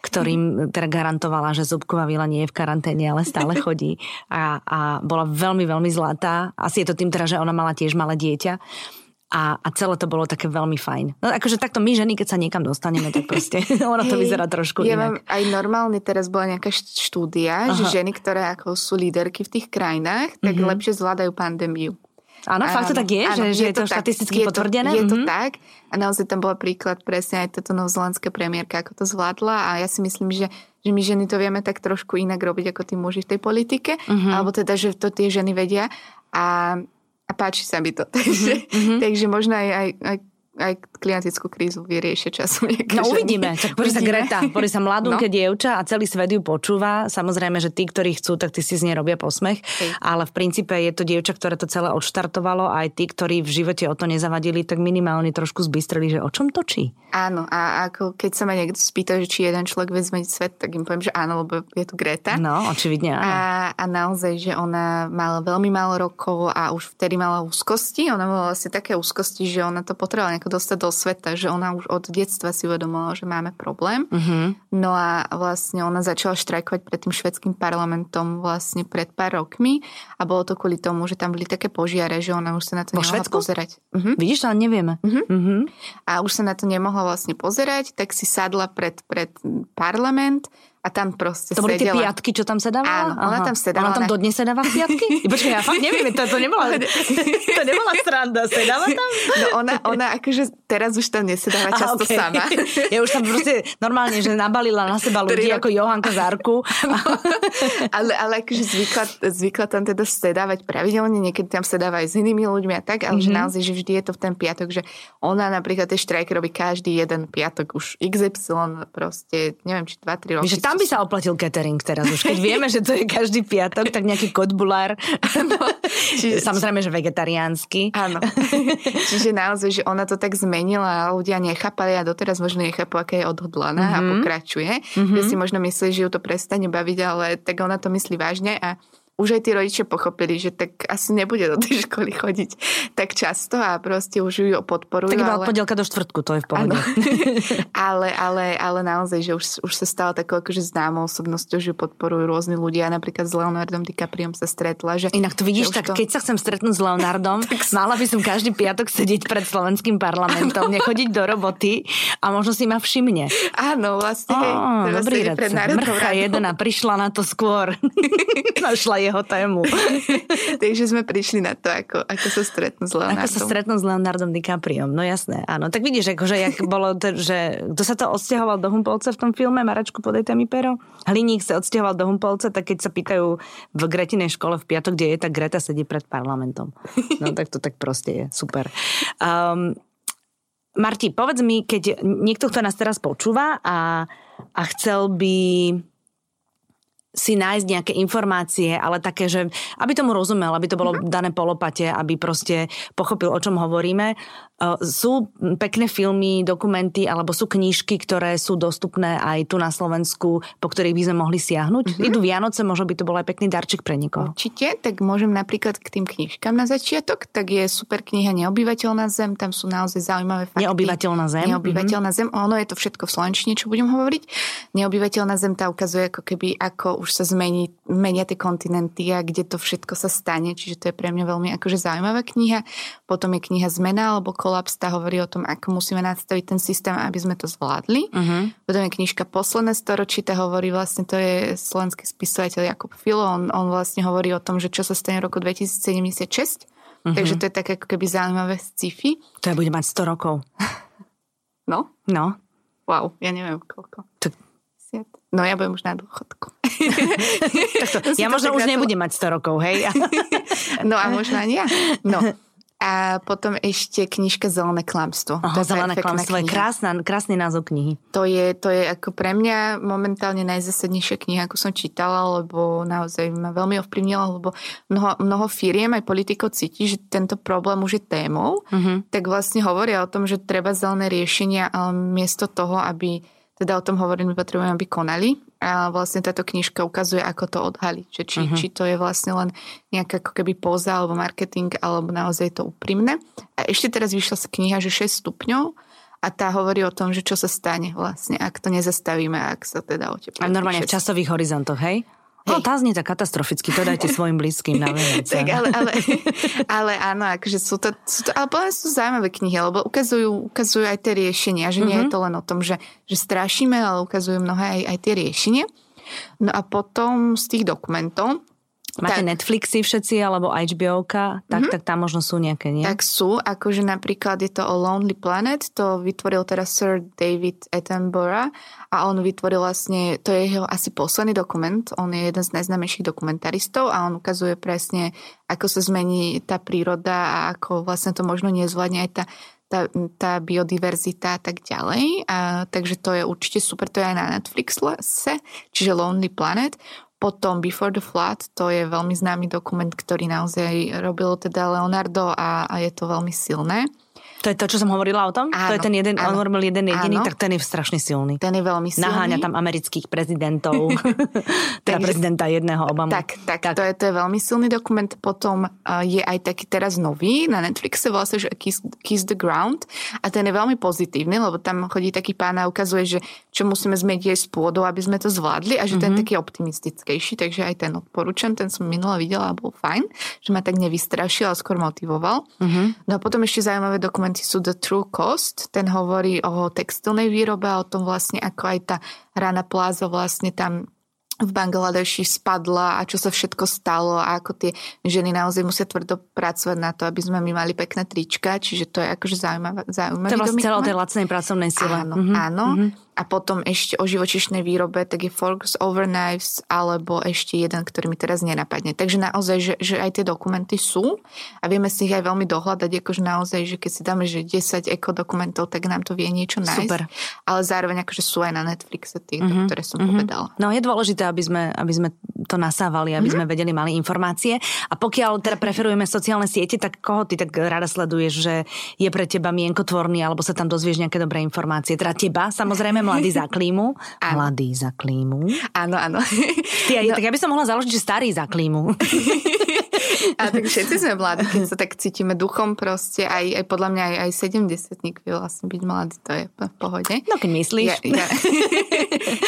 ktorým uh-huh. teda garantovala, že Zubková Vila nie je v karanténe, ale stále chodí a, a bola veľmi, veľmi zlatá. Asi je to tým teda, že ona mala tiež malé dieťa. A, a celé to bolo také veľmi fajn. No akože takto my ženy, keď sa niekam dostaneme, tak proste ono to hey, vyzerá trošku ja inak. Aj normálne teraz bola nejaká štúdia, aha. že ženy, ktoré ako sú líderky v tých krajinách, tak mm-hmm. lepšie zvládajú pandémiu. Áno, áno, fakt to tak je, áno, že, áno, že je to, to štatisticky je potvrdené. To, je mm-hmm. to tak a naozaj tam bol príklad presne aj táto novozélandská premiérka, ako to zvládla a ja si myslím, že, že my ženy to vieme tak trošku inak robiť ako tí muži v tej politike, mm-hmm. alebo teda, že to tie ženy vedia a, a páči sa mi to. Takže, mm-hmm. takže možno aj, aj, aj aj klimatickú krízu vyriešia časom. No uvidíme. Tak poď sa Greta, poď sa mladúnke no. dievča a celý svet ju počúva. Samozrejme, že tí, ktorí chcú, tak tí si z nej robia posmech. Hej. Ale v princípe je to dievča, ktoré to celé odštartovalo a aj tí, ktorí v živote o to nezavadili, tak minimálne trošku zbystrili, že o čom točí. Áno, a ako keď sa ma niekto spýta, že či jeden človek vezme svet, tak im poviem, že áno, lebo je tu Greta. No, očividne áno. A, a naozaj, že ona mala veľmi málo rokov a už vtedy mala úzkosti. Ona mala vlastne také úzkosti, že ona to potrebovala dostať do sveta, že ona už od detstva si uvedomila, že máme problém. Uh-huh. No a vlastne ona začala štrajkovať pred tým švédskym parlamentom vlastne pred pár rokmi a bolo to kvôli tomu, že tam boli také požiare, že ona už sa na to Vo nemohla Švédsku? Pozerať. Uh-huh. Vidíš, ale nevieme. Uh-huh. Uh-huh. A už sa na to nemohla vlastne pozerať, tak si sadla pred, pred parlament a tam proste sedela. To boli sedela. Tie piatky, čo tam sedávala? Áno, ona Aha. tam sedávala. Ona tam na... dodnes sedáva v piatky? Počkaj, ja fakt neviem, to, to, nebola, to nebola sranda, sedáva tam? No ona, ona akože teraz už tam nesedáva často okay. sama. Ja už tam proste normálne, že nabalila na seba ľudí ako Johanka Zárku. ale, ale akože zvykla, zvykla tam teda sedávať pravidelne, niekedy tam sedáva aj s inými ľuďmi a tak, ale mm-hmm. že naozaj, že vždy je to v ten piatok, že ona napríklad tie štrajky robí každý jeden piatok už iks ypsilon proste, neviem, či dva tri roky. Tam by sa oplatil catering teraz už. Keď vieme, že to je každý piatok, tak nejaký kotbulár. Čiže, Samozrejme, že vegetariánsky. Áno. Čiže naozaj, že ona to tak zmenila a ľudia nechápali a doteraz možno nechápu, aká je odhodlaná mm-hmm. a pokračuje. Mm-hmm. Ja si možno myslí, že ju to prestane baviť, ale tak ona to myslí vážne a už aj tí rodičia pochopili, že tak asi nebude do tej školy chodiť tak často a proste už ju podporujú. Tak iba ale... od pondelka do štvrtku, to je v pohode. ale, ale, ale naozaj, že už, už sa stala takou akože známou osobnosťou, že ju podporujú rôzni ľudia. Napríklad s Leonardom DiCapriom sa stretla. Že... Inak to vidíš, tak to... keď sa chcem stretnúť s Leonardom, tak... mala by som každý piatok sedieť pred slovenským parlamentom, ano. Nechodiť do roboty a možno si ma všimne. Áno, vlastne. Oh, hej, dobrý rec. Mrcha jedna prišla na to skôr. Našla jeho tému. Takže sme prišli na to, ako, ako sa stretnú s Leonardom. Ako sa stretnú s Leonardom DiCapriom, no jasné, áno. Tak vidíš, akože, jak bolo, to, že kto sa to odsťahoval do Humpolce v tom filme, Maračku, podaj tam mi pero. Hliník sa odsťahoval do Humpolce, tak keď sa pýtajú v Gretinej škole v piatok, kde je, tak Greta sedí pred parlamentom. No tak to tak proste je, super. Um, Marti, povedz mi, keď niekto, kto nás teraz počúva a, a chcel by... si nájsť nejaké informácie, ale také, že aby tomu rozumel, aby to bolo mm-hmm. dané polopate, aby proste pochopil, o čom hovoríme. Sú pekné filmy, dokumenty, alebo sú knížky, ktoré sú dostupné aj tu na Slovensku, po ktorých by sme mohli siahnuť. Mm-hmm. Idú Vianoce, možno by to bol aj pekný darček pre niekoho. Určite, tak môžem napríklad k tým knižkám na začiatok, tak je super kniha Neobývateľná zem, tam sú naozaj zaujímavé fakty. Neobývateľná zem. Neobývateľná mm-hmm. zem, ono je to všetko v slovenčine, čo budem hovoriť. Neobývateľná zem tá ukazuje ako keby ako už sa zmení, menia tie kontinenty a kde to všetko sa stane, čiže to je pre mňa veľmi akože zaujímavá kniha. Potom je kniha Zmena alebo Kolaps, tá hovorí o tom, ako musíme nastaviť ten systém, aby sme to zvládli. Uh-huh. Potom je knižka Posledné storočie, tá hovorí vlastne, to je slovenský spisovateľ Jakub Filó, on, on vlastne hovorí o tom, že čo sa stane v roku dvetisíc sedemdesiatšesť, uh-huh. takže to je také ako keby zaujímavé sci-fi. To ja bude mať sto rokov. No? No. Wow, ja neviem koľko. To... No ja budem už na dôchodku. Takto, ja možno už nebudem mať sto rokov, hej? No a možno ani ja. No. A potom ešte knižka Zelené klamstvo. Oho, Zelené klamstvo je krásna, krásny názov knihy. To je, to je ako pre mňa momentálne najzásadnejšia kniha, ako som čítala, lebo naozaj ma veľmi ovplyvnila, lebo mnoho, mnoho firiem aj politikov cíti, že tento problém už je témou, mm-hmm. tak vlastne hovoria o tom, že treba zelené riešenia, ale miesto toho, aby teda o tom hovorím, potrebujem, aby konali. A vlastne táto knižka ukazuje, ako to odhaliť. Či, uh-huh. či to je vlastne len nejaká ako keby póza alebo marketing, alebo naozaj to úprimné. A ešte teraz vyšla kniha, že šesť stupňov a tá hovorí o tom, že čo sa stane vlastne, ak to nezastavíme, ak sa teda oteplí. A normálne v časových horizontoch, hej? No, tá znie tak katastroficky, to dajte svojim blízkym na vec. Tak, ale, ale, ale áno, akože sú to, sú to ale podľa sú zaujímavé knihy, lebo ukazujú, ukazujú aj tie riešenia, že mm-hmm. nie je to len o tom, že, že strašíme, ale ukazujú mnohé aj, aj tie riešenia. No a potom z tých dokumentov Máte tak. Netflixy všetci, alebo HBOka, tak, mm-hmm. tak tam možno sú nejaké, nie? Tak sú, akože napríklad je to A Lonely Planet, to vytvoril teraz Sir David Attenborough a on vytvoril vlastne, to je jeho asi posledný dokument, on je jeden z najznámejších dokumentaristov a on ukazuje presne, ako sa zmení tá príroda a ako vlastne to možno nezvládne aj tá Tá, tá biodiverzita a tak ďalej. A, takže to je určite super, to je aj na Netflixe, čiže Lonely Planet. Potom Before the Flood, to je veľmi známy dokument, ktorý naozaj robil teda Leonardo a, a je to veľmi silné. To je to, čo som hovorila o tom? Áno, to je ten jeden, áno, on hovoril jeden jediný, áno, tak ten je strašne silný. Ten je veľmi silný. Naháňa tam amerických prezidentov, teda prezidenta jedného Obamu. Tak, tak, tak. To, je, to je veľmi silný dokument. Potom uh, je aj taký teraz nový, na Netflixe volá sa, že Kiss, Kiss the Ground a ten je veľmi pozitívny, lebo tam chodí taký pán a ukazuje, že čo musíme zmeniť aj s pôdou, aby sme to zvládli a že mm-hmm. ten je taký optimistickejší, takže aj ten odporúčam, ten som minula videla a bol fajn, že ma tak nevystrašil, ale skôr motivoval. Mm-hmm. No a potom ešte zaujímavé dokumenty sú The True Cost, ten hovorí o textilnej výrobe a o tom vlastne ako aj tá Rana Plaza vlastne tam v Bangladeši spadla a čo sa všetko stalo a ako tie ženy naozaj musia tvrdo pracovať na to, aby sme my mali pekné trička, čiže to je akože zaujímavé. To je vlastne celé o tej lacnej pracovnej sile. Áno, mm-hmm. áno. Mm-hmm. A potom ešte o živočišnej výrobe, tak je Forks over Knives, alebo ešte jeden, ktorý mi teraz nenapadne. Takže naozaj, že, že aj tie dokumenty sú a vieme si ich aj veľmi dohľadať, akože naozaj, že keď si dáme, že desať ekodokumentov, tak nám to vie niečo nájsť. Super. Ale zároveň akože sú aj na Netflixe tie, mm-hmm. ktoré som mm-hmm. povedala. No je dôležité, aby sme, aby sme to nasávali, aby mm-hmm. sme vedeli, mali informácie. A pokiaľ teda preferujeme sociálne siete, tak koho ty tak rada sleduješ, že je pre teba mienkotvorný, alebo sa tam dozvieš nejaké dobré informácie? Teda teba, samozrejme. Mladý za klímu. Áno. Mladý za klímu. Áno, áno. Ty, no. Tak ja by som mohla založiť, že starý za klímu. A tak všetci sme mladí, keď sa tak cítime duchom proste. Aj, aj podľa mňa aj, aj sedemdesiatnik vie vlastne byť mladý, to je v pohode. No keď myslíš. Ja, ja,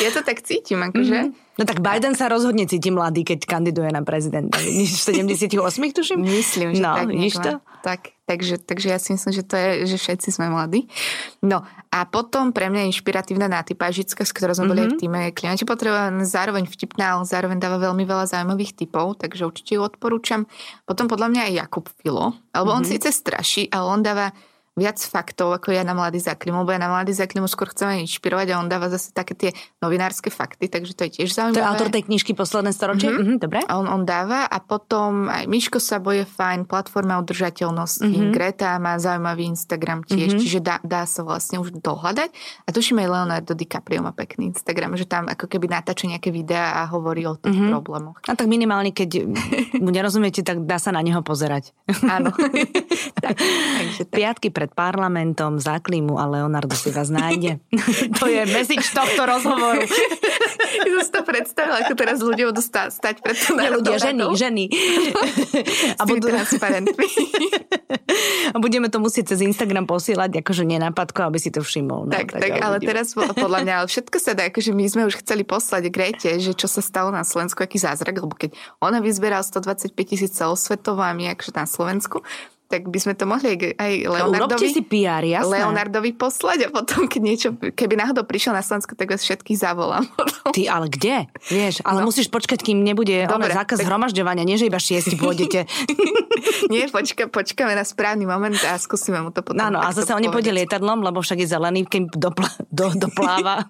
ja to tak cítim, akože. Mm-hmm. No tak Biden sa rozhodne cíti mladý, keď kandiduje na prezidenta. V sedemdesiatosem tuším? Myslím, že no, tak. No, to? Tak, takže, takže ja si myslím, že to je, že všetci sme mladí. No a potom pre mňa je inšpiratívna nátypážička, s ktorou sme boli mm-hmm. aj v týme Klienti potrebované, zároveň vtipná, ale zároveň dáva veľmi veľa zaujímavých tipov, takže určite ju odporúčam. Potom podľa mňa aj Jakub Filó, alebo mm-hmm. on síce straší, ale on dáva viac faktov, ako ja na Mladý za klímu, bo ja na Mladý za klímu skôr chceme inšpirovať a on dáva zase také tie novinárske fakty, takže to je tiež zaujímavé. To je autor tej knižky Posledné storočie, mm-hmm. Mm-hmm, dobre. A on, on dáva a potom aj Miško Sabo je fajn, platforma udržateľnosti, mm-hmm. Greta má zaujímavý Instagram tiež, mm-hmm. čiže dá, dá sa vlastne už dohľadať a tuším aj Leonardo DiCaprio má pekný Instagram, že tam ako keby natáča nejaké videá a hovorí o tých mm-hmm. problémoch. A tak minimálne, keď mu nerozumiete, tak dá sa na neho pozerať. Áno. tak, takže tak. Piatky pred parlamentom, za klímu a Leonardo si vás nájde. To je message tohto rozhovoru. Ja som si to predstavila, ako teraz ľudia budú stá- stať pred to národou. Ľudia, ženy, ženy. S tými transparentmi. A budeme to musieť cez Instagram posielať, akože nenápadko, aby si to všimol. No, tak, tak, tak ale teraz podľa mňa, ale všetko sa dá, akože my sme už chceli poslať Grete, že čo sa stalo na Slovensku, aký zázrak, lebo keď ona vyzberala stodvadsaťpäť tisíc celosvetovo a my akože na Slovensku, tak by sme to mohli aj Leonardovi, si pé er, Leonardovi poslať a potom, keď niečo, keby náhodou prišiel na Slovensko, tak vás všetkých zavolám. Ty, ale kde? Vieš, ale no. musíš počkať, kým nebude dobre, zákaz tak hromažďovania, nie že iba šiesti pôjdete. Nie, počka, počkáme na správny moment a skúsime mu to potom. Áno, a zase on nepôjde lietadlom, lebo však je zelený, keď dopl- do, dopláva.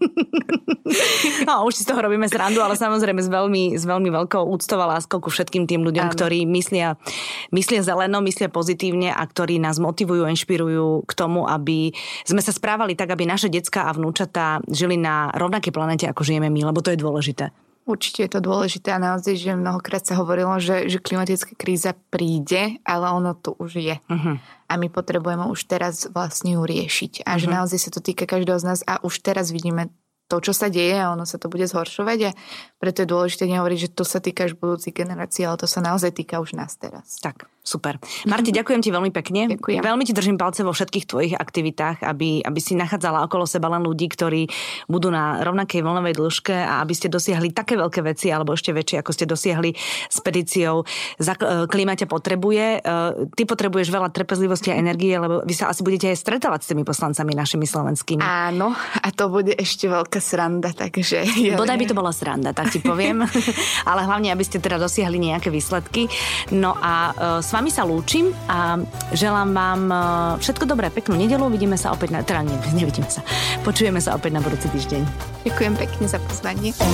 No, už si z toho robíme srandu, ale samozrejme s veľmi, s veľmi veľkou úctou a láskou ku všetkým tým ľuďom, ano. ktorí myslia, myslia zeleno, myslia pozitívne a ktorí nás motivujú, inšpirujú k tomu, aby sme sa správali tak, aby naše decká a vnúčatá žili na rovnakej planete, ako žijeme my, lebo to je dôležité. Určite je to dôležité a naozaj, že mnohokrát sa hovorilo, že, že klimatická kríza príde, ale ono tu už je. Uh-huh. A my potrebujeme už teraz vlastne ju riešiť. A uh-huh. že naozaj sa to týka každého z nás a už teraz vidíme to, čo sa deje a ono sa to bude zhoršovať a preto je dôležité nehovoriť, že to sa týka až budúcej generácie, ale to sa naozaj týka už nás teraz. Tak. Super. Marti, ďakujem ti veľmi pekne. Ďakujem. Veľmi ti držím palce vo všetkých tvojich aktivitách, aby, aby si nachádzala okolo seba len ľudí, ktorí budú na rovnakej vlnovej dĺžke a aby ste dosiahli také veľké veci, alebo ešte väčšie, ako ste dosiahli s petíciou. Klíma ťa potrebuje. Ty potrebuješ veľa trpezlivosti a energie, lebo vy sa asi budete aj stretávať s tými poslancami našimi slovenskými. Áno, a to bude ešte veľká sranda, takže... Bodaj by to bola sranda, tak ti poviem. Ale hlavne, aby ste teda dosiahli nejaké výsledky. No a s vami sa lúčim a želám vám všetko dobré, peknú nedeľu. Vidíme sa opäť na... Teda ne, nevidíme sa. Počujeme sa opäť na budúci týždeň. Ďakujem pekne za pozvanie.